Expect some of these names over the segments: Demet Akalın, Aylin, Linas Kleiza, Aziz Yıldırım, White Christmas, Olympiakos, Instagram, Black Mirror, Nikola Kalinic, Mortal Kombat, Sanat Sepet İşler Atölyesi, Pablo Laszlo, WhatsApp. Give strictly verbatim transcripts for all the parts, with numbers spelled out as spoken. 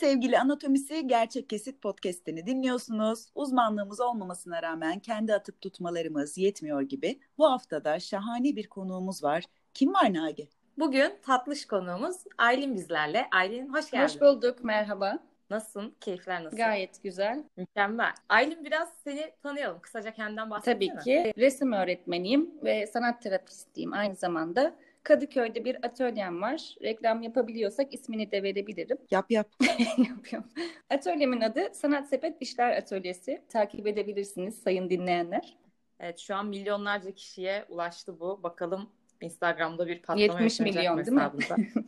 sevgili anatomisi Gerçek Kesit podcast'ini dinliyorsunuz. Uzmanlığımız olmamasına rağmen kendi atıp tutmalarımız yetmiyor gibi bu haftada şahane bir konuğumuz var. Kim var Nagi? Bugün tatlış konuğumuz Aylin bizlerle. Aylin hoş geldin. Hoş bulduk, merhaba. Nasılsın? Keyifler nasıl? Gayet güzel. Mükemmel. Aylin biraz seni tanıyalım. Kısaca kendinden bahsedeyim. Tabii ki. Resim öğretmeniyim ve sanat terapistiyim aynı zamanda. Kadıköy'de bir atölyem var. Reklam yapabiliyorsak ismini de verebilirim. Yap yap. Yapıyorum. Atölyemin adı Sanat Sepet İşler Atölyesi. Takip edebilirsiniz sayın dinleyenler. Evet, şu an milyonlarca kişiye ulaştı bu. Bakalım Instagram'da bir patlama yetmiş milyon hesabımıza. Değil mi?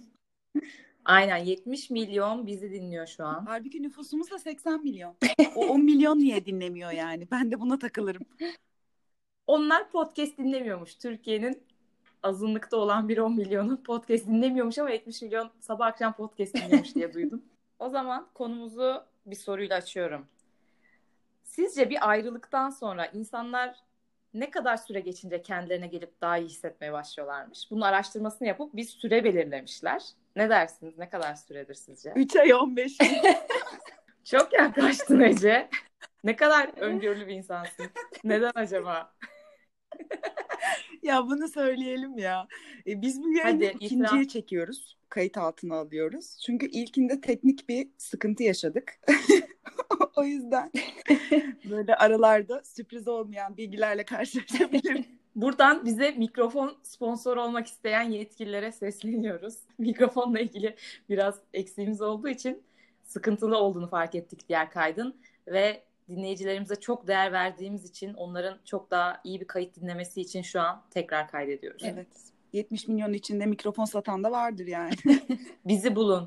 Aynen, yetmiş milyon bizi dinliyor şu an. Halbuki nüfusumuz da seksen milyon. O on milyon niye dinlemiyor yani? Ben de buna takılırım. Onlar podcast dinlemiyormuş. Türkiye'nin azınlıkta olan bir on milyonu podcast dinlemiyormuş ama yetmiş milyon sabah akşam podcast dinliyormuş diye duydum. O zaman konumuzu bir soruyla açıyorum. Sizce bir ayrılıktan sonra insanlar ne kadar süre geçince kendilerine gelip daha iyi hissetmeye başlıyorlarmış? Bunun araştırmasını yapıp bir süre belirlemişler. Ne dersiniz? Ne kadar süredir sizce? üç ay on beş gün. Çok yaklaştın Ece. Ne kadar öngörülü bir insansın. Neden acaba? Ya bunu söyleyelim ya. E, biz bu yayını ikinciye ifra. çekiyoruz. Kayıt altına alıyoruz. Çünkü ilkinde teknik bir sıkıntı yaşadık. O yüzden böyle aralarda sürpriz olmayan bilgilerle karşılaşabilirim. Buradan bize mikrofon sponsor olmak isteyen yetkililere sesleniyoruz. Mikrofonla ilgili biraz eksiğimiz olduğu için sıkıntılı olduğunu fark ettik diğer kaydın. Ve dinleyicilerimize çok değer verdiğimiz için onların çok daha iyi bir kayıt dinlemesi için şu an tekrar kaydediyoruz. Evet. yetmiş milyon içinde mikrofon satan da vardır yani. Bizi bulun.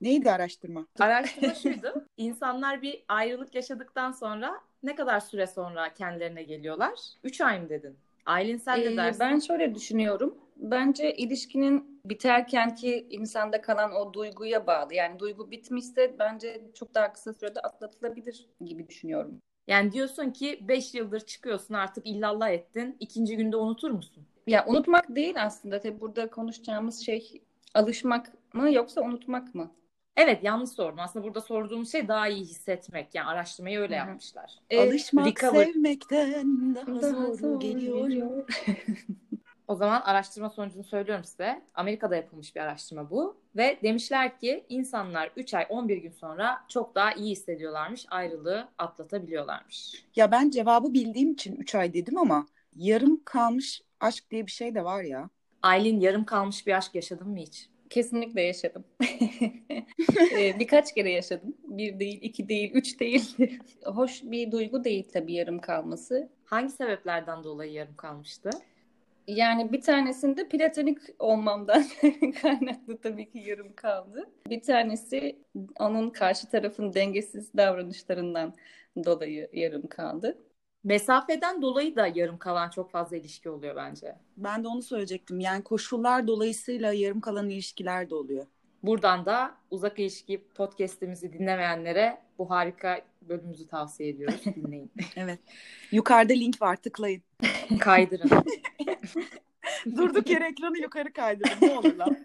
Neydi araştırma? Araştırma şuydu. İnsanlar bir ayrılık yaşadıktan sonra ne kadar süre sonra kendilerine geliyorlar? üç ay mı dedin? Aylin sen de ee, dersin. Ben şöyle düşünüyorum. Bence ilişkinin biterken ki insanda kalan o duyguya bağlı. Yani duygu bitmişse bence çok daha kısa sürede atlatılabilir gibi düşünüyorum. Yani diyorsun ki beş yıldır çıkıyorsun, artık illallah ettin. İkinci günde unutur musun? Ya unutmak değil aslında. Tabii burada konuşacağımız şey alışmak mı yoksa unutmak mı? Evet, yanlış sordum. Aslında burada sorduğum şey daha iyi hissetmek. Yani araştırmayı öyle Hı-hı. yapmışlar. E, Alışmak recover... sevmekten daha, daha zor geliyor. geliyor. O zaman araştırma sonucunu söylüyorum size. Amerika'da yapılmış bir araştırma bu. Ve demişler ki insanlar üç ay on bir gün sonra çok daha iyi hissediyorlarmış. Ayrılığı atlatabiliyorlarmış. Ya ben cevabı bildiğim için üç ay dedim ama yarım kalmış aşk diye bir şey de var ya. Aylin, yarım kalmış bir aşk yaşadın mı hiç? Kesinlikle yaşadım. ee, birkaç kere yaşadım. Bir değil, iki değil, üç değil. Hoş bir duygu değil tabii yarım kalması. Hangi sebeplerden dolayı yarım kalmıştı? Yani bir tanesinde platonik olmamdan kaynaklı tabii ki yarım kaldı. Bir tanesi onun karşı tarafın dengesiz davranışlarından dolayı yarım kaldı. Mesafeden dolayı da yarım kalan çok fazla ilişki oluyor bence. Ben de onu söyleyecektim. Yani koşullar dolayısıyla yarım kalan ilişkiler de oluyor. Buradan da Uzak İlişki podcast'imizi dinlemeyenlere bu harika bölümümüzü tavsiye ediyoruz. Dinleyin. Evet. Yukarıda link var, tıklayın. Kaydırın. Durduk yere ekranı yukarı kaydırın. Ne olur lan?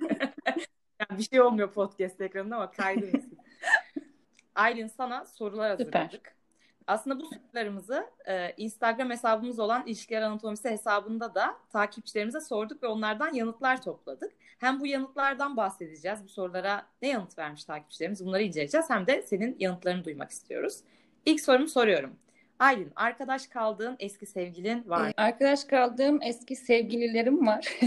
Yani bir şey olmuyor podcast ekranında ama kaydırın. Aylin, sana sorular hazırladık. Süper. Aslında bu sorularımızı e, Instagram hesabımız olan İlişkiler Anatomisi hesabında da takipçilerimize sorduk ve onlardan yanıtlar topladık. Hem bu yanıtlardan bahsedeceğiz. Bu sorulara ne yanıt vermiş takipçilerimiz, bunları inceleyeceğiz. Hem de senin yanıtlarını duymak istiyoruz. İlk sorumu soruyorum. Aylin, arkadaş kaldığın eski sevgilin var mı? Arkadaş kaldığım eski sevgililerim var.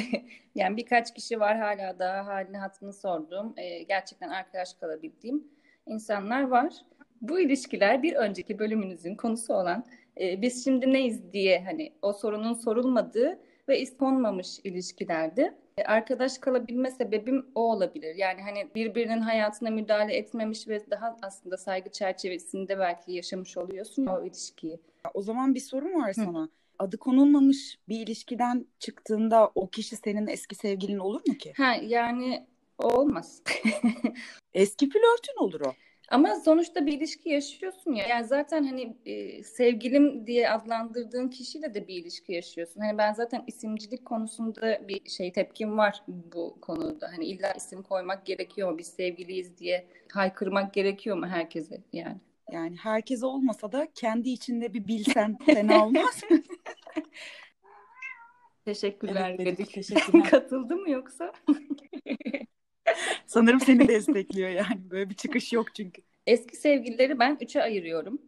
Yani birkaç kişi var hala da halini hatırını sorduğum, e, gerçekten arkadaş kalabildiğim insanlar var. Bu ilişkiler bir önceki bölümünüzün konusu olan e, biz şimdi neyiz diye hani o sorunun sorulmadığı ve iskonmamış ilişkilerdi. E, arkadaş kalabilme sebebim o olabilir. Yani hani birbirinin hayatına müdahale etmemiş ve daha aslında saygı çerçevesinde belki yaşamış oluyorsun o ilişkiyi. O zaman bir sorum var Hı. sana. Adı konulmamış bir ilişkiden çıktığında o kişi senin eski sevgilin olur mu ki? Ha, yani o olmaz. Eski flörtün olur o. Ama sonuçta bir ilişki yaşıyorsun ya. Yani zaten hani e, sevgilim diye adlandırdığın kişiyle de bir ilişki yaşıyorsun. Hani ben zaten isimcilik konusunda bir şey tepkim var bu konuda. Hani illa isim koymak gerekiyor mu? Biz sevgiliyiz diye haykırmak gerekiyor mu herkese yani? Yani herkes olmasa da kendi içinde bir bilsen fena olmaz. Teşekkürler evet, dedik. dedik. Teşekkürler. Katıldı mı yoksa? Sanırım seni destekliyor yani. Böyle bir çıkış yok çünkü. Eski sevgilileri ben üçe ayırıyorum.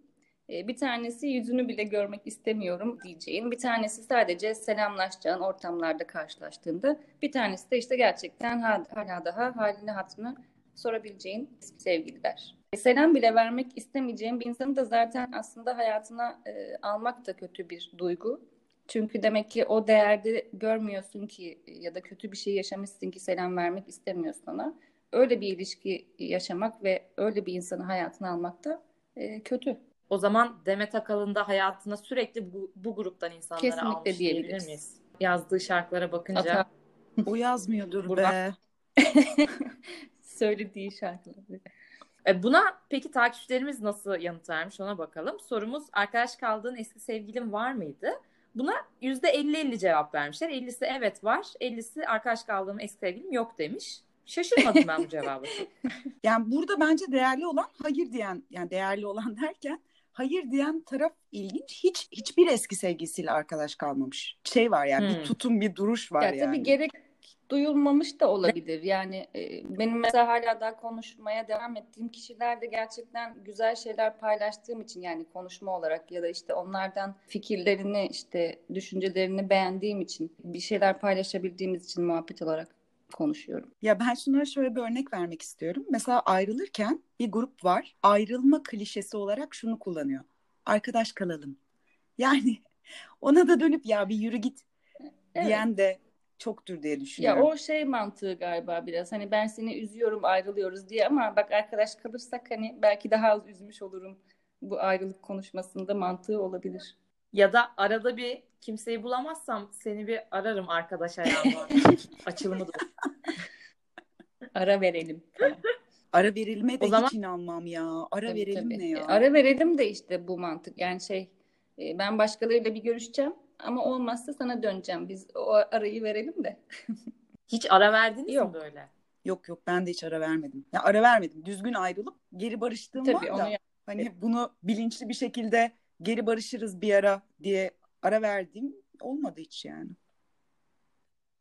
Bir tanesi yüzünü bile görmek istemiyorum diyeceğin. Bir tanesi sadece selamlaşacağın ortamlarda karşılaştığında. Bir tanesi de işte gerçekten hala daha halini hatırını sorabileceğin eski sevgililer. Selam bile vermek istemeyeceğim bir insanı da zaten aslında hayatına e, almak da kötü bir duygu. Çünkü demek ki o değerde görmüyorsun ki ya da kötü bir şey yaşamışsın ki selam vermek istemiyorsun ona. Öyle bir ilişki yaşamak ve öyle bir insanı hayatına almak da e, kötü. O zaman Demet Akalın da hayatına sürekli bu, bu gruptan insanları kesinlikle almış diyebilir miyiz? Yazdığı şarkılara bakınca. Ata. O yazmıyordur be. Söylediği şarkıları. Buna peki takipçilerimiz nasıl yanıt vermiş ona bakalım. Sorumuz arkadaş kaldığın eski sevgilin var mıydı? Buna yüzde elli elli cevap vermişler. ellisi evet var, ellisi arkadaş kaldığım eski sevgilim yok demiş. Şaşırmadım ben bu cevabı. Yani burada bence değerli olan hayır diyen, yani değerli olan derken hayır diyen taraf ilginç. Hiç hiçbir eski sevgilisiyle arkadaş kalmamış. Şey var yani hmm. bir tutum, bir duruş var ya yani. Tabii gerek duyulmamış da olabilir. Yani benim mesela hala daha konuşmaya devam ettiğim kişiler de gerçekten güzel şeyler paylaştığım için yani konuşma olarak ya da işte onlardan fikirlerini işte düşüncelerini beğendiğim için bir şeyler paylaşabildiğimiz için muhabbet olarak konuşuyorum. Ya ben şunlara şöyle bir örnek vermek istiyorum. Mesela ayrılırken bir grup var. Ayrılma klişesi olarak şunu kullanıyor. Arkadaş kalalım. Yani ona da dönüp ya bir yürü git diyen evet. de çoktur diye düşünüyorum. Ya o şey mantığı galiba biraz. Hani ben seni üzüyorum ayrılıyoruz diye ama bak arkadaş kalırsak hani belki daha az üzmüş olurum. Bu ayrılık konuşmasında mantığı olabilir. Ya da arada bir kimseyi bulamazsam seni bir ararım arkadaş ayağıma. Açılımı da. Ara verelim. Ara verilme de o zaman... hiç inanmam ya. Ara tabii, verelim tabii. ne ya? Ara verelim de işte bu mantık. Yani şey ben başkalarıyla bir görüşeceğim. Ama olmazsa sana döneceğim. Biz o arayı verelim de. Hiç ara verdiniz yok. mi böyle? Yok yok ben de hiç ara vermedim. Ya ara vermedim. Düzgün ayrılıp geri barıştığım tabii, var da. Onu hani bunu bilinçli bir şekilde geri barışırız bir ara diye ara verdiğim olmadı hiç yani.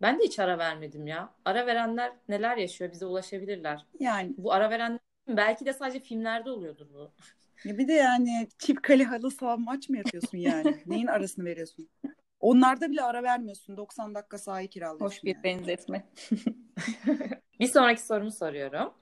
Ben de hiç ara vermedim ya. Ara verenler neler yaşıyor bize ulaşabilirler. Yani. Bu ara verenler belki de sadece filmlerde oluyordur bu. Ya bir de yani çift kale halı saha maç mı yapıyorsun yani? Neyin arasını veriyorsun? Onlarda bile ara vermiyorsun. doksan dakika sahayı kiralıyorsun. Hoş bir yani. benzetme. Bir sonraki sorumu soruyorum.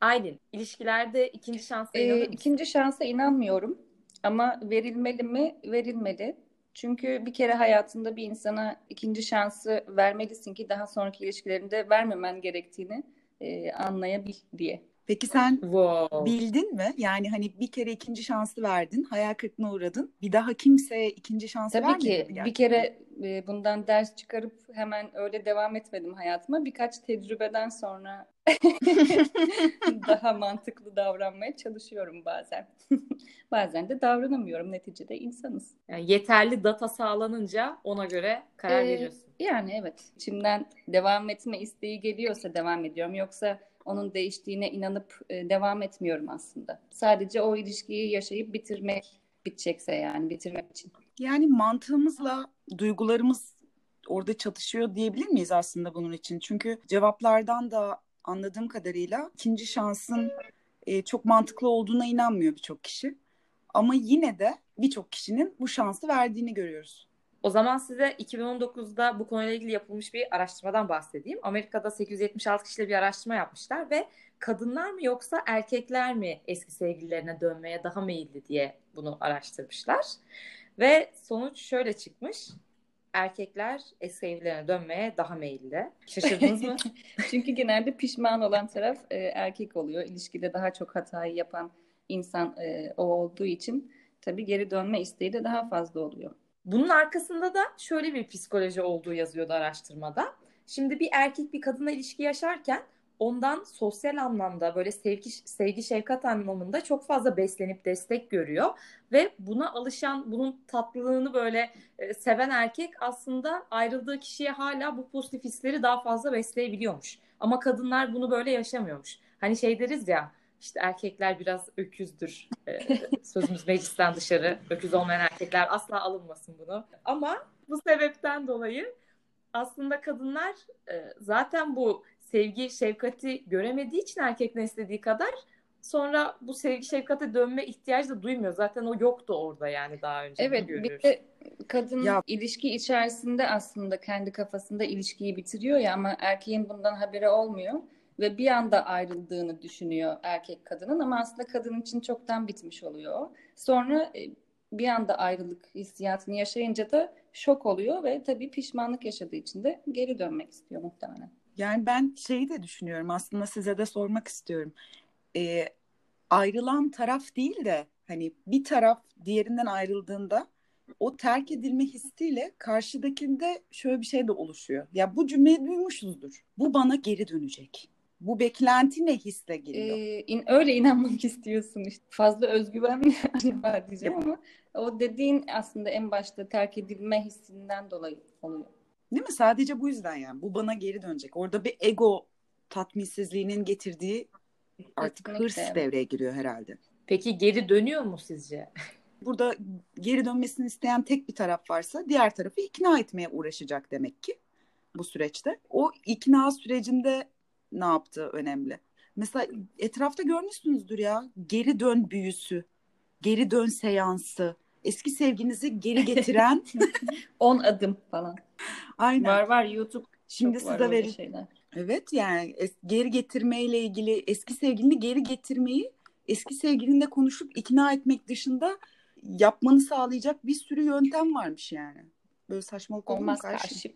Aylin, ilişkilerde ikinci şansa ee, inanıyor musun? İkinci şansa inanmıyorum. Ama verilmeli mi? Verilmeli. Çünkü bir kere hayatında bir insana ikinci şansı vermelisin ki daha sonraki ilişkilerinde vermemen gerektiğini e, anlayabil diye. Peki sen wow. bildin mi? Yani hani bir kere ikinci şansı verdin, hayal kırıklığına uğradın. Bir daha kimseye ikinci şansı vermedin. Tabii ki gerçekten. Bir kere bundan ders çıkarıp hemen öyle devam etmedim hayatıma. Birkaç tecrübeden sonra daha mantıklı davranmaya çalışıyorum bazen. Bazen de davranamıyorum. Neticede insanız. Yani yeterli data sağlanınca ona göre karar ee, veriyorsun. Yani evet. İçimden devam etme isteği geliyorsa devam ediyorum. Yoksa onun değiştiğine inanıp devam etmiyorum aslında. Sadece o ilişkiyi yaşayıp bitirmek, bitecekse yani bitirmek için. Yani mantığımızla duygularımız orada çatışıyor diyebilir miyiz aslında bunun için? Çünkü cevaplardan da anladığım kadarıyla ikinci şansın çok mantıklı olduğuna inanmıyor birçok kişi. Ama yine de birçok kişinin bu şansı verdiğini görüyoruz. O zaman size iki bin on dokuzda bu konuyla ilgili yapılmış bir araştırmadan bahsedeyim. Amerika'da sekiz yüz yetmiş altı kişiyle bir araştırma yapmışlar ve kadınlar mı yoksa erkekler mi eski sevgililerine dönmeye daha meyilli diye bunu araştırmışlar. Ve sonuç şöyle çıkmış. Erkekler eski sevgililerine dönmeye daha meyilli. Şaşırdınız mı? Çünkü genelde pişman olan taraf e, erkek oluyor. İlişkide daha çok hatayı yapan insan e, o olduğu için tabii geri dönme isteği de daha fazla oluyor. Bunun arkasında da şöyle bir psikoloji olduğu yazıyordu araştırmada. Şimdi bir erkek bir kadınla ilişki yaşarken ondan sosyal anlamda böyle sevgi, sevgi şefkat anlamında çok fazla beslenip destek görüyor. Ve buna alışan, bunun tatlılığını böyle e, seven erkek aslında ayrıldığı kişiye hala bu pozitif hisleri daha fazla besleyebiliyormuş. Ama kadınlar bunu böyle yaşamıyormuş. Hani şey deriz ya, işte erkekler biraz öküzdür. E, sözümüz meclisten dışarı. Öküz olmayan erkekler, asla alınmasın bunu. Ama bu sebepten dolayı aslında kadınlar e, zaten bu sevgi, şefkati göremediği için erkekten istediği kadar sonra bu sevgi, şefkate dönme ihtiyacı da duymuyor. Zaten o yoktu orada yani daha önce. Evet, bir de kadın ya, ilişki içerisinde aslında kendi kafasında ilişkiyi bitiriyor ya, ama erkeğin bundan haberi olmuyor. Ve bir anda ayrıldığını düşünüyor erkek kadının, ama aslında kadın için çoktan bitmiş oluyor. Sonra bir anda ayrılık hissiyatını yaşayınca da şok oluyor ve tabii pişmanlık yaşadığı için de geri dönmek istiyor muhtemelen. Yani ben şeyi de düşünüyorum aslında, size de sormak istiyorum. E, ayrılan taraf değil de hani bir taraf diğerinden ayrıldığında o terk edilme hissiyle karşıdakinde şöyle bir şey de oluşuyor. Ya bu cümleyi duymuşuzdur. Bu bana geri dönecek. Bu beklenti ne hisle geliyor? Ee, in, öyle inanmak istiyorsun işte. Fazla özgüvenle acaba diyeceğim ama o dediğin aslında en başta terk edilme hissinden dolayı oluyor. Değil mi? Sadece bu yüzden yani. Bu bana geri dönecek. Orada bir ego tatminsizliğinin getirdiği artık hırs devreye giriyor herhalde. Peki geri dönüyor mu sizce? Burada geri dönmesini isteyen tek bir taraf varsa diğer tarafı ikna etmeye uğraşacak demek ki bu süreçte. O ikna sürecinde ne yaptığı önemli. Mesela etrafta görmüşsünüzdür ya, geri dön büyüsü, geri dön seansı, eski sevginizi geri getiren on adım falan. Aynen. Var var, YouTube. Şimdi size vereceğim. Evet yani es- geri getirmeyle ilgili, eski sevgilini geri getirmeyi eski sevgilinle konuşup ikna etmek dışında yapmanı sağlayacak bir sürü yöntem varmış yani. Böyle saçmalık olmaz karşı.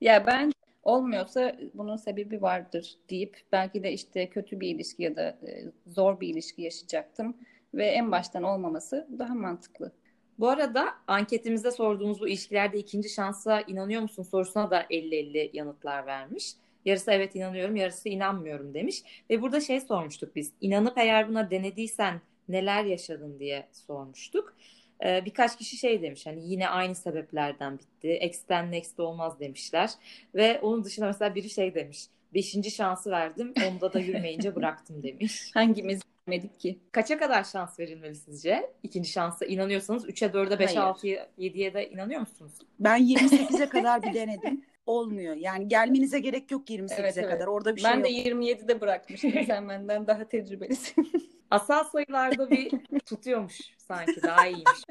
Ya ben olmuyorsa bunun sebebi vardır deyip belki de işte kötü bir ilişki ya da zor bir ilişki yaşayacaktım ve en baştan olmaması daha mantıklı. Bu arada anketimizde sorduğumuz bu ilişkilerde ikinci şansa inanıyor musun sorusuna da elli elli yanıtlar vermiş. Yarısı evet inanıyorum, yarısı inanmıyorum demiş. Ve burada şey sormuştuk biz. İnanıp eğer buna denediysen neler yaşadın diye sormuştuk. Ee, birkaç kişi şey demiş, hani yine aynı sebeplerden bitti. Ex'ten next olmaz demişler. Ve onun dışında mesela biri şey demiş. Beşinci şansı verdim, onda da yürümeyince bıraktım demiş. Hangimiz vermedik ki? Kaça kadar şans verilmeli sizce? İkinci şansa inanıyorsanız üçe dörde beşe altıya yediye de inanıyor musunuz? Ben yirmi sekize kadar bir denedim. Olmuyor. Yani gelmenize gerek yok yirmi sekize evet, evet. kadar. Orada bir ben şey yok. Ben de yirmi yedide bırakmıştım. Sen benden daha tecrübelisin. Asal sayılarda bir tutuyormuş sanki, daha iyiymiş.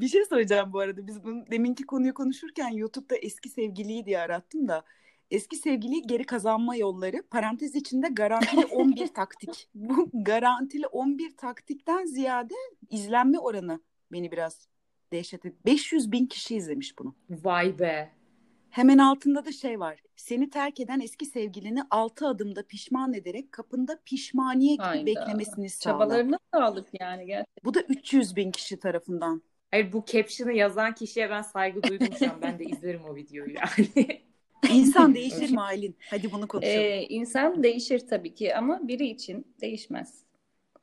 Bir şey soracağım bu arada. Biz bunu deminki konuyu konuşurken YouTube'da eski sevgiliyi diye arattım da, eski sevgiliyi geri kazanma yolları parantez içinde garantili on bir taktik. Bu garantili on bir taktikten ziyade izlenme oranı beni biraz dehşet etti. beş yüz bin kişi izlemiş bunu. Vay be. Hemen altında da şey var. Seni terk eden eski sevgilini altı adımda pişman ederek kapında pişmaniye gibi Aynen. beklemesini sağla. Çabalarına sağlık yani gerçekten. Bu da üç yüz bin kişi tarafından. Hayır, bu caption'ı yazan kişiye ben saygı duydum şu an. Ben de izlerim o videoyu yani. İnsan değişir mi Aylin? Hadi bunu konuşalım. Ee, insan değişir tabii ki ama biri için değişmez.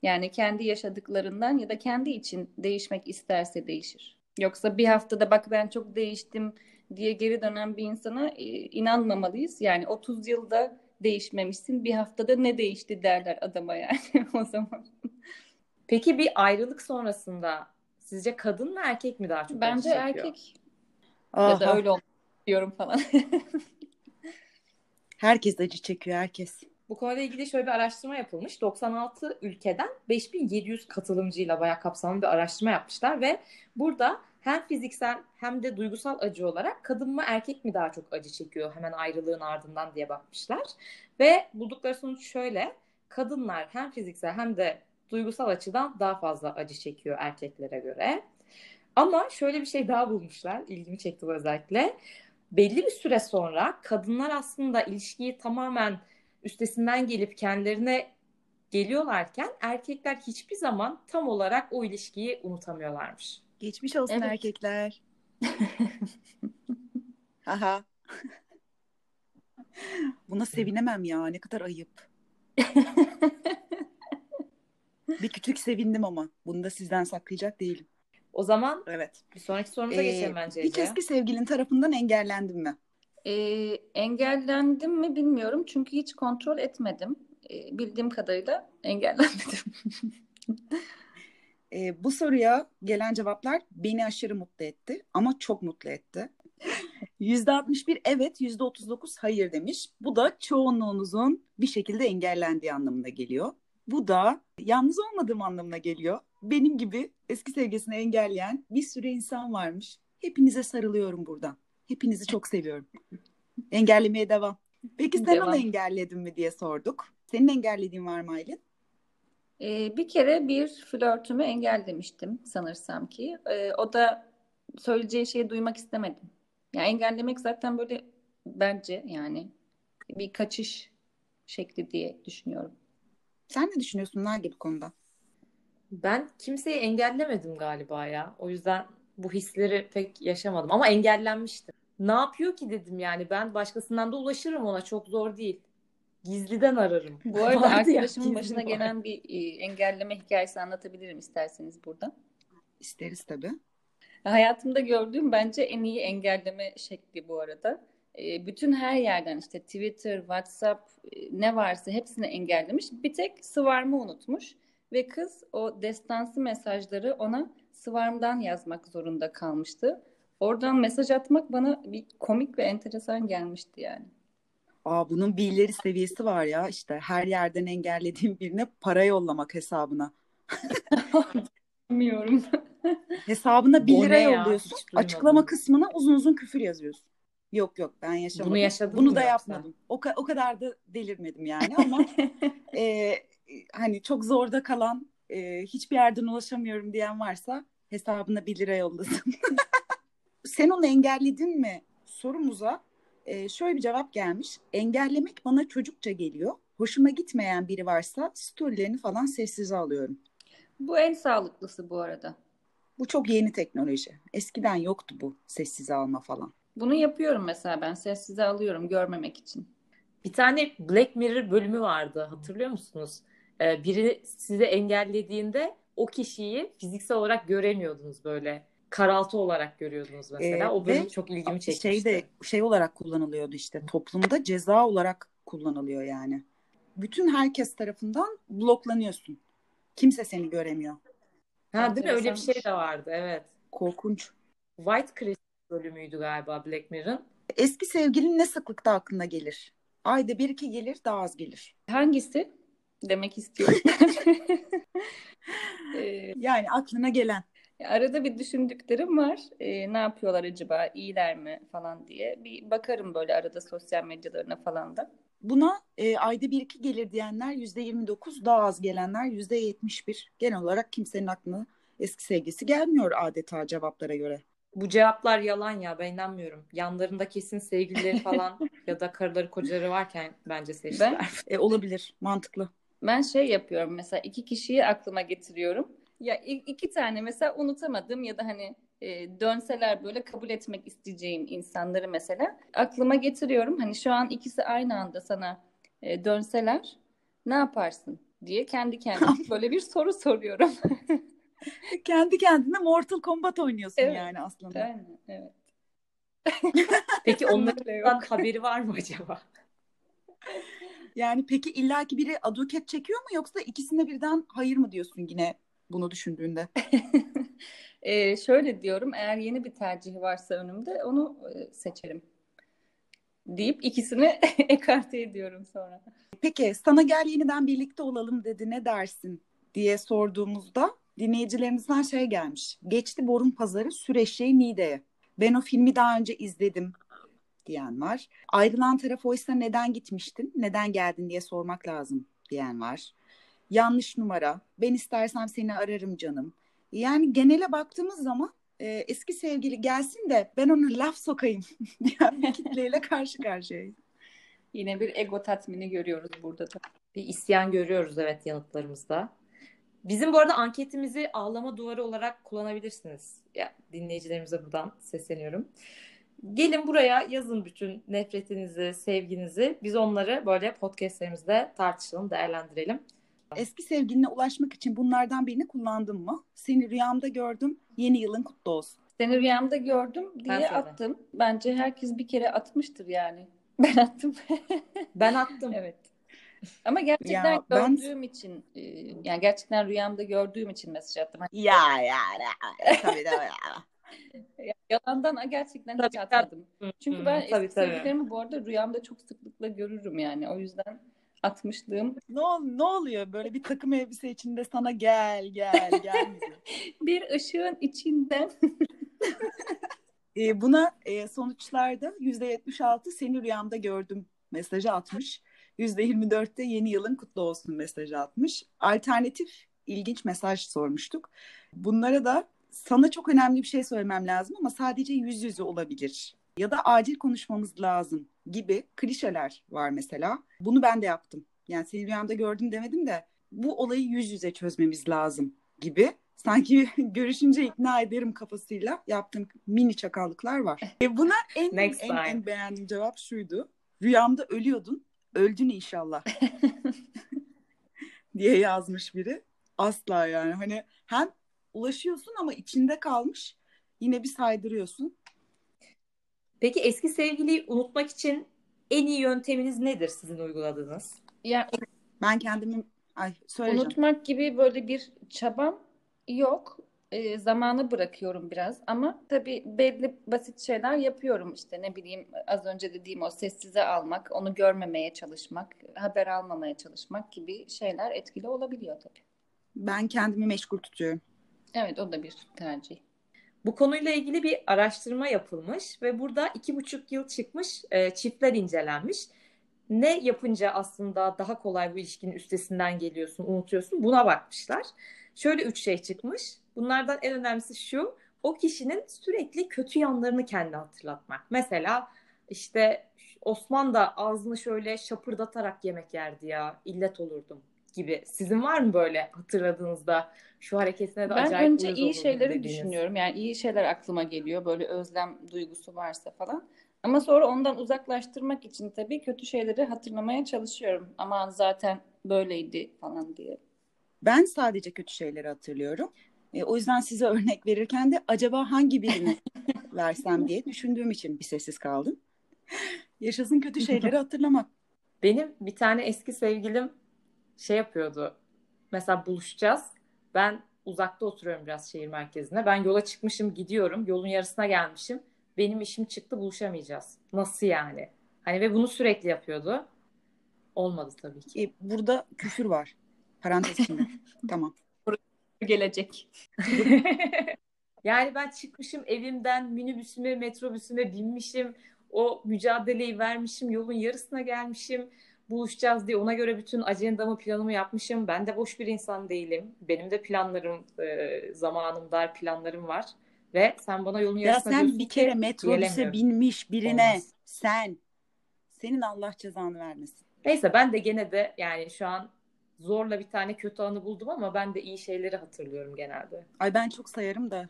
Yani kendi yaşadıklarından ya da kendi için değişmek isterse değişir. Yoksa bir haftada bak ben çok değiştim diye geri dönen bir insana inanmamalıyız. Yani otuz yılda değişmemişsin, bir haftada ne değişti derler adama yani o zaman. Peki bir ayrılık sonrasında sizce kadın mı erkek mi daha çok? Bence erkek. Aha. Ya da öyle olmak istiyorum falan. Herkes acı çekiyor, herkes. Bu konuyla ilgili şöyle bir araştırma yapılmış. doksan altı ülkeden beş bin yedi yüz katılımcıyla bayağı kapsamlı bir araştırma yapmışlar ve burada hem fiziksel hem de duygusal acı olarak kadın mı erkek mi daha çok acı çekiyor hemen ayrılığın ardından diye bakmışlar. Ve buldukları sonuç şöyle: kadınlar hem fiziksel hem de duygusal açıdan daha fazla acı çekiyor erkeklere göre. Ama şöyle bir şey daha bulmuşlar, ilgimi çekti bu özellikle. Belli bir süre sonra kadınlar aslında ilişkiyi tamamen üstesinden gelip kendilerine geliyorlarken erkekler hiçbir zaman tam olarak o ilişkiyi unutamıyorlarmış. Geçmiş olsun evet. Erkekler. Aha. Buna sevinemem ya. Ne kadar ayıp. Bir küçük sevindim ama. Bunu da sizden saklayacak değilim. O zaman evet. Bir sonraki sorumuza ee, geçelim bence. Hiç eski sevgilin tarafından engellendim mi? Ee, engellendim mi bilmiyorum. Çünkü hiç kontrol etmedim. Ee, bildiğim kadarıyla engellenmedim. Ee, bu soruya gelen cevaplar beni aşırı mutlu etti. Ama çok mutlu etti. yüzde altmış bir evet, yüzde otuz dokuz hayır demiş. Bu da çoğunluğunuzun bir şekilde engellendiği anlamına geliyor. Bu da yalnız olmadığım anlamına geliyor. Benim gibi eski sevgilisini engelleyen bir sürü insan varmış. Hepinize sarılıyorum buradan. Hepinizi çok seviyorum. Engellemeye devam. Peki sen devam. Onu engelledin mi diye sorduk. Senin engellediğin var mı Aylin? Ee, bir kere bir flörtümü engellemiştim sanırsam ki. Ee, o da söyleyeceği şeyi duymak istemedim. Ya yani engellemek zaten böyle bence yani bir kaçış şekli diye düşünüyorum. Sen ne düşünüyorsun Nagi bu konuda? Ben kimseyi engellemedim galiba ya. O yüzden bu hisleri pek yaşamadım. Ama engellenmiştim. Ne yapıyor ki dedim yani. Ben başkasından da ulaşırım ona. Çok zor değil. Gizliden ararım. Bu arada arkadaşımın başına gelen bir engelleme hikayesi anlatabilirim isterseniz burada. İsteriz tabii. Hayatımda gördüğüm bence en iyi engelleme şekli bu arada. Bütün her yerden işte Twitter, WhatsApp ne varsa hepsini engellemiş. Bir tek sıvarımı unutmuş. Ve kız o destansı mesajları ona sıvarımdan yazmak zorunda kalmıştı. Oradan mesaj atmak bana bir komik ve enteresan gelmişti yani. Aa, bunun bir ileri seviyesi var ya işte her yerden engellediğim birine para yollamak hesabına. Bilmiyorum. Hesabına bir lira yolluyorsun. Açıklama kısmına uzun uzun küfür yazıyorsun. Yok yok ben yaşamadım. Bunu yaşadım. Bunu da yapmadım. O, ka- o kadar da delirmedim yani ama... e- Hani çok zorda kalan, e, hiçbir yerden ulaşamıyorum diyen varsa hesabına bir lira yollasın. Sen onu engelledin mi sorumuza e, şöyle bir cevap gelmiş. Engellemek bana çocukça geliyor. Hoşuma gitmeyen biri varsa storylerini falan sessize alıyorum. Bu en sağlıklısı bu arada. Bu çok yeni teknoloji. Eskiden yoktu bu sessize alma falan. Bunu yapıyorum mesela ben sessize alıyorum görmemek için. Bir tane Black Mirror bölümü vardı hatırlıyor musunuz? Biri sizi engellediğinde o kişiyi fiziksel olarak göremiyordunuz böyle. Karaltı olarak görüyordunuz mesela. Ee, o bölüm çok ilgimi çekmişti. Şey de şey olarak kullanılıyordu işte. Toplumda ceza olarak kullanılıyor yani. Bütün herkes tarafından bloklanıyorsun. Kimse seni göremiyor. Ha değil mi? Öyle bir şey de vardı. Evet. Korkunç. White Christmas bölümüydü galiba Black Mirror'ın. Eski sevgilin ne sıklıkta aklına gelir? Ayda bir iki gelir, daha az gelir. Hangisi? Demek istiyorum. ee, yani aklına gelen. Arada bir düşündüklerim var. Ee, ne yapıyorlar acaba? İyiler mi falan diye. Bir bakarım böyle arada sosyal medyalarına falan da. Buna e, ayda bir iki gelir diyenler yüzde yirmi dokuz, daha az gelenler yüzde yetmiş bir. Genel olarak kimsenin aklına eski sevgisi gelmiyor adeta cevaplara göre. Bu cevaplar yalan ya ben inanmıyorum. Yanlarında kesin sevgilileri falan ya da karıları kocaları varken bence seçtiler. Ben, e, olabilir mantıklı. Ben şey yapıyorum mesela iki kişiyi aklıma getiriyorum. Ya iki tane mesela unutamadım ya da hani e, dönseler böyle kabul etmek isteyeceğim insanları mesela aklıma getiriyorum. Hani şu an ikisi aynı anda sana e, dönseler ne yaparsın diye kendi kendime böyle bir soru soruyorum. Kendi kendine Mortal Kombat oynuyorsun evet, yani aslında. Aynen, evet. Peki onların haberi var mı acaba? Yani peki illaki biri aduket çekiyor mu yoksa ikisine birden hayır mı diyorsun yine bunu düşündüğünde? ee, şöyle diyorum eğer yeni bir tercih varsa önümde onu seçerim deyip ikisini ekarte ediyorum sonra. Peki sana gel yeniden birlikte olalım dedi ne dersin diye sorduğumuzda dinleyicilerimizden şey gelmiş. Geçti Borun Pazarı Süreşe'yi Niğde'ye. Ben o filmi daha önce izledim diyen var. Ayrılan taraf oysa neden gitmiştin, neden geldin diye sormak lazım diyen var. Yanlış numara, ben istersem seni ararım canım. Yani genele baktığımız zaman e, eski sevgili gelsin de ben onu laf sokayım diyen bir kitleyle karşı karşıyayız. Yine bir ego tatmini görüyoruz burada da. Bir isyan görüyoruz evet yanıtlarımızda. Bizim bu arada anketimizi ağlama duvarı olarak kullanabilirsiniz. Ya, dinleyicilerimize buradan sesleniyorum. Gelin buraya yazın bütün nefretinizi, sevginizi. Biz onları böyle podcastlerimizde tartışalım, değerlendirelim. Eski sevgiline ulaşmak için bunlardan birini kullandın mı? Seni rüyamda gördüm, yeni yılın kutlu olsun. Seni rüyamda gördüm diye ben attım. Söyle. Bence herkes bir kere atmıştır yani. Ben attım. Ben attım. Evet. Ama gerçekten ya, gördüğüm ben... için, yani gerçekten rüyamda gördüğüm için mesaj attım. Ya ya ya. Tabii tabii ya. Yalandan gerçekten tabii, hiç atmadım. Tabii. Çünkü ben tabii, eski sevgilerimi bu arada rüyamda çok sıklıkla görürüm yani. O yüzden atmışlığım. Ne, ne oluyor böyle bir takım elbise içinde sana gel gel gel. Bir ışığın içinden. e, buna e, sonuçlarda yüzde yetmiş altı seni rüyamda gördüm mesajı atmış. yüzde yirmi dörtte yeni yılın kutlu olsun mesajı atmış. Alternatif ilginç mesaj sormuştuk. Bunlara da sana çok önemli bir şey söylemem lazım ama sadece yüz yüze olabilir ya da acil konuşmamız lazım gibi klişeler var mesela. Bunu ben de yaptım. Yani seni rüyamda gördüm demedim de bu olayı yüz yüze çözmemiz lazım gibi. Sanki görüşünce ikna ederim kafasıyla yaptığım mini çakallıklar var. E buna en, en, en, en beğendiğim cevap şuydu. Rüyamda ölüyordun, öldün inşallah diye yazmış biri. Asla yani hani hem ulaşıyorsun ama içinde kalmış. Yine bir saydırıyorsun. Peki eski sevgiliyi unutmak için en iyi yönteminiz nedir sizin uyguladığınız? Ya ben kendimi ay söyleyeceğim. Unutmak gibi böyle bir çabam yok. E, zamanı bırakıyorum biraz ama tabii belli basit şeyler yapıyorum işte ne bileyim az önce dediğim o sessize almak, onu görmemeye çalışmak, haber almamaya çalışmak gibi şeyler etkili olabiliyor tabii. Ben kendimi meşgul tutuyorum. Evet, o da bir tercih. Bu konuyla ilgili bir araştırma yapılmış ve burada iki buçuk yıl çıkmış e, çiftler incelenmiş. Ne yapınca aslında daha kolay bu ilişkinin üstesinden geliyorsun, unutuyorsun? Buna bakmışlar. Şöyle üç şey çıkmış. Bunlardan en önemlisi şu, o kişinin sürekli kötü yanlarını kendine hatırlatmak. Mesela işte Osman da ağzını şöyle şapırdatarak yemek yerdi ya, illet olurdum gibi. Sizin var mı böyle hatırladığınızda şu hareketine de ben acayip uyuz olur? Ben önce iyi şeyleri dediğiniz. Düşünüyorum. Yani iyi şeyler aklıma geliyor. Böyle özlem duygusu varsa falan. Ama sonra ondan uzaklaştırmak için tabii kötü şeyleri hatırlamaya çalışıyorum. Aman zaten böyleydi falan diye. Ben sadece kötü şeyleri hatırlıyorum. E, o yüzden size örnek verirken de acaba hangi birini versem diye düşündüğüm için bir sessiz kaldım. Yaşasın kötü şeyleri hatırlamak. Benim bir tane eski sevgilim şey yapıyordu. Mesela buluşacağız. Ben uzakta oturuyorum biraz şehir merkezine. Ben yola çıkmışım, gidiyorum. Yolun yarısına gelmişim. Benim işim çıktı, buluşamayacağız. Nasıl yani? Hani ve bunu sürekli yapıyordu. Olmadı tabii ki. E, burada küfür var. Parantez içinde. Tamam. Gelecek. Yani ben çıkmışım evimden, minibüsüme, metrobüsüme binmişim. O mücadeleyi vermişim. Yolun yarısına gelmişim. Buluşacağız diye ona göre bütün ajandamı, planımı yapmışım. Ben de boş bir insan değilim. Benim de planlarım, e, zamanım dar, planlarım var. Ve sen bana yolun yarısına diyorsun. Ya sen bir kere metrobüse binmiş birine olmaz. Sen, senin Allah cezanı vermesin. Neyse ben de gene de yani şu an zorla bir tane kötü anı buldum ama ben de iyi şeyleri hatırlıyorum genelde. Ay ben çok sayarım da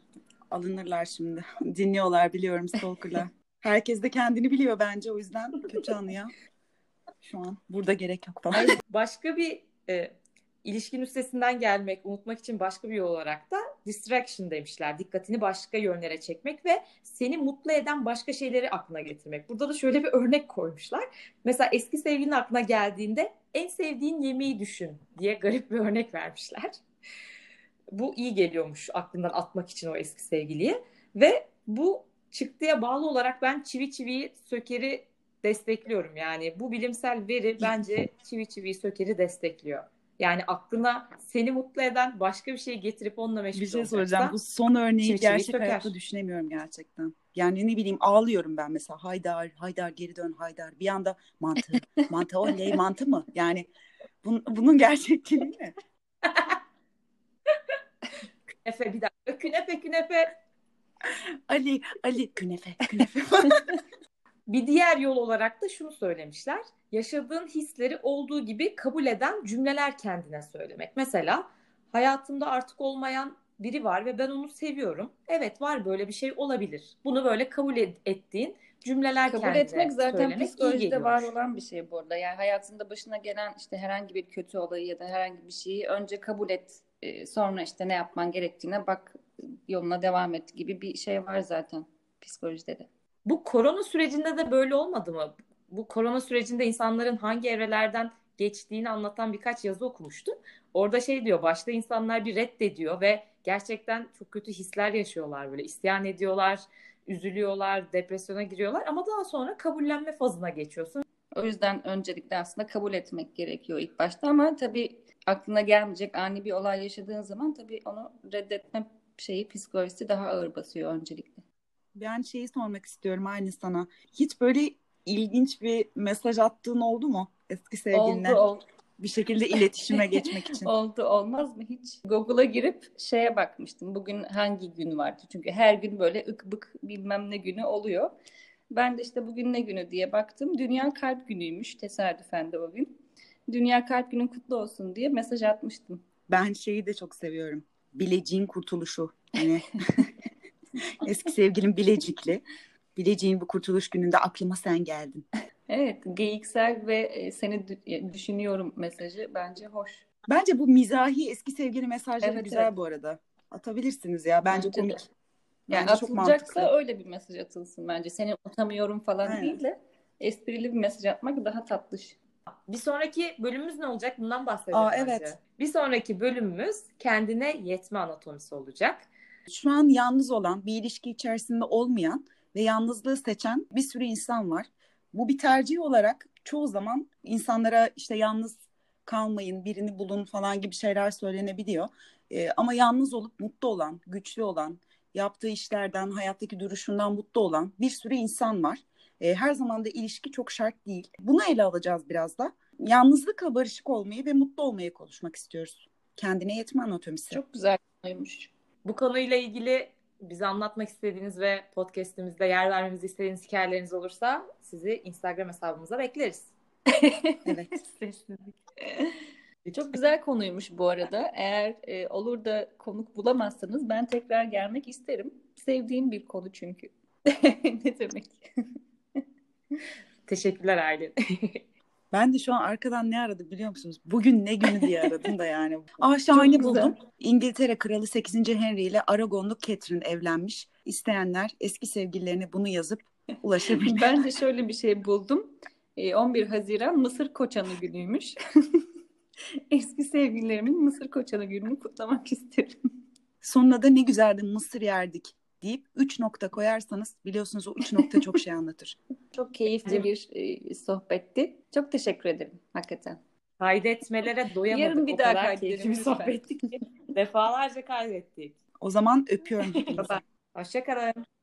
alınırlar şimdi. Dinliyorlar biliyorum stalkerlar. Herkes de kendini biliyor bence o yüzden kötü anıya. Şu an burada gerek yok falan. Başka bir e, ilişkinin üstesinden gelmek, unutmak için başka bir yol olarak da distraction demişler. Dikkatini başka yönlere çekmek ve seni mutlu eden başka şeyleri aklına getirmek. Burada da şöyle bir örnek koymuşlar. Mesela eski sevgilinin aklına geldiğinde en sevdiğin yemeği düşün diye garip bir örnek vermişler. Bu iyi geliyormuş aklından atmak için o eski sevgiliyi. Ve bu çıktıya bağlı olarak ben çivi çiviyi sökeri destekliyorum. Yani bu bilimsel veri bence çivi çiviyi sökeri destekliyor. Yani aklına seni mutlu eden başka bir şey getirip onunla meşgul olacaksa. Bir şey soracağım. Bu son örneği çivi gerçek çivi hayatta düşünemiyorum gerçekten. Yani ne bileyim ağlıyorum ben mesela. Haydar, Haydar geri dön Haydar. Bir anda mantı, mantı oley mantı mı? Yani bun, bunun gerçekliği mi? Künefe bir dakika. Künefe, künefe. Ali, Ali künefe, künefe. Bir diğer yol olarak da şunu söylemişler. Yaşadığın hisleri olduğu gibi kabul eden cümleler kendine söylemek. Mesela hayatımda artık olmayan biri var ve ben onu seviyorum. Evet, var, böyle bir şey olabilir. Bunu böyle kabul ettiğin cümleler kendine söylemek iyi geliyor. Kabul etmek zaten psikolojide var olan bir şey bu arada. Yani hayatında başına gelen işte herhangi bir kötü olayı ya da herhangi bir şeyi önce kabul et, sonra işte ne yapman gerektiğine bak, yoluna devam et gibi bir şey var zaten psikolojide de. Bu korona sürecinde de böyle olmadı mı? Bu korona sürecinde insanların hangi evrelerden geçtiğini anlatan birkaç yazı okumuştum. Orada şey diyor, başta insanlar bir reddediyor ve gerçekten çok kötü hisler yaşıyorlar böyle. İsyan ediyorlar, üzülüyorlar, depresyona giriyorlar ama daha sonra kabullenme fazına geçiyorsun. O yüzden öncelikle aslında kabul etmek gerekiyor ilk başta ama tabii aklına gelmeyecek ani bir olay yaşadığın zaman tabii onu reddetme şeyi, psikolojisi daha ağır basıyor öncelikle. Ben şeyi sormak istiyorum aynı sana. Hiç böyle ilginç bir mesaj attığın oldu mu eski sevgiline? Oldu, oldu. Bir şekilde iletişime geçmek için. Oldu, olmaz mı hiç? Google'a girip şeye bakmıştım. Bugün hangi gün vardı? Çünkü her gün böyle ık bık bilmem ne günü oluyor. Ben de işte bugün ne günü diye baktım. Dünya Kalp Günü'ymüş tesadüfen de o gün. Dünya Kalp Günün kutlu olsun diye mesaj atmıştım. Ben şeyi de çok seviyorum. Bilecik'in kurtuluşu. Hani eski sevgilim Bilecikli. Bilecik'in bu kurtuluş gününde aklıma sen geldin. Evet, geyiksel ve seni düşünüyorum mesajı bence hoş. Bence bu mizahi eski sevgili mesajları evet, güzel evet. Bu arada. Atabilirsiniz ya, bence, bence komik. Yani bence atılacaksa öyle bir mesaj atılsın bence. Seni unutamıyorum falan aynen. Değil de esprili bir mesaj atmak daha tatlış. Bir sonraki bölümümüz ne olacak? Bundan bahsedelim. Aa, evet. Bir sonraki bölümümüz kendine yetme anatomisi olacak. Şu an yalnız olan, bir ilişki içerisinde olmayan ve yalnızlığı seçen bir sürü insan var. Bu bir tercih olarak çoğu zaman insanlara işte yalnız kalmayın, birini bulun falan gibi şeyler söylenebiliyor. Ee, ama yalnız olup mutlu olan, güçlü olan, yaptığı işlerden, hayattaki duruşundan mutlu olan bir sürü insan var. Ee, her zaman da ilişki çok şart değil. Bunu ele alacağız biraz da. Yalnızlıkla barışık olmayı ve mutlu olmayı konuşmak istiyoruz. Kendine yetme anatomisi. Çok güzel konuymuş. Bu konuyla ilgili bize anlatmak istediğiniz ve podcast'imizde yer vermemizi istediğiniz hikayeleriniz olursa sizi Instagram hesabımıza bekleriz. Evet. Çok güzel konuymuş bu arada. Eğer e, olur da konuk bulamazsanız ben tekrar gelmek isterim. Sevdiğim bir konu çünkü. Ne demek? Teşekkürler Aylin. Ben de şu an arkadan ne aradı biliyor musunuz? Bugün ne günü diye aradım da yani. Aa, şahane buldum. İngiltere Kralı sekizinci Henry ile Aragonlu Catherine evlenmiş. İsteyenler eski sevgililerine bunu yazıp ulaşabilir. Ben de şöyle bir şey buldum. on bir Haziran Mısır Koçanı günüymüş. Eski sevgililerimin Mısır Koçanı gününü kutlamak isterim. Sonuna da ne güzeldi Mısır yerdik deyip üç nokta koyarsanız biliyorsunuz o üç nokta çok şey anlatır. Çok keyifli bir e, sohbetti. Çok teşekkür ederim hakikaten. Kaydetmelere doyamadık. Yarın bir o daha kaydettik bir sohbettik. Defalarca kaydettik. O zaman öpüyorum hepinizi. Hoşçakalın.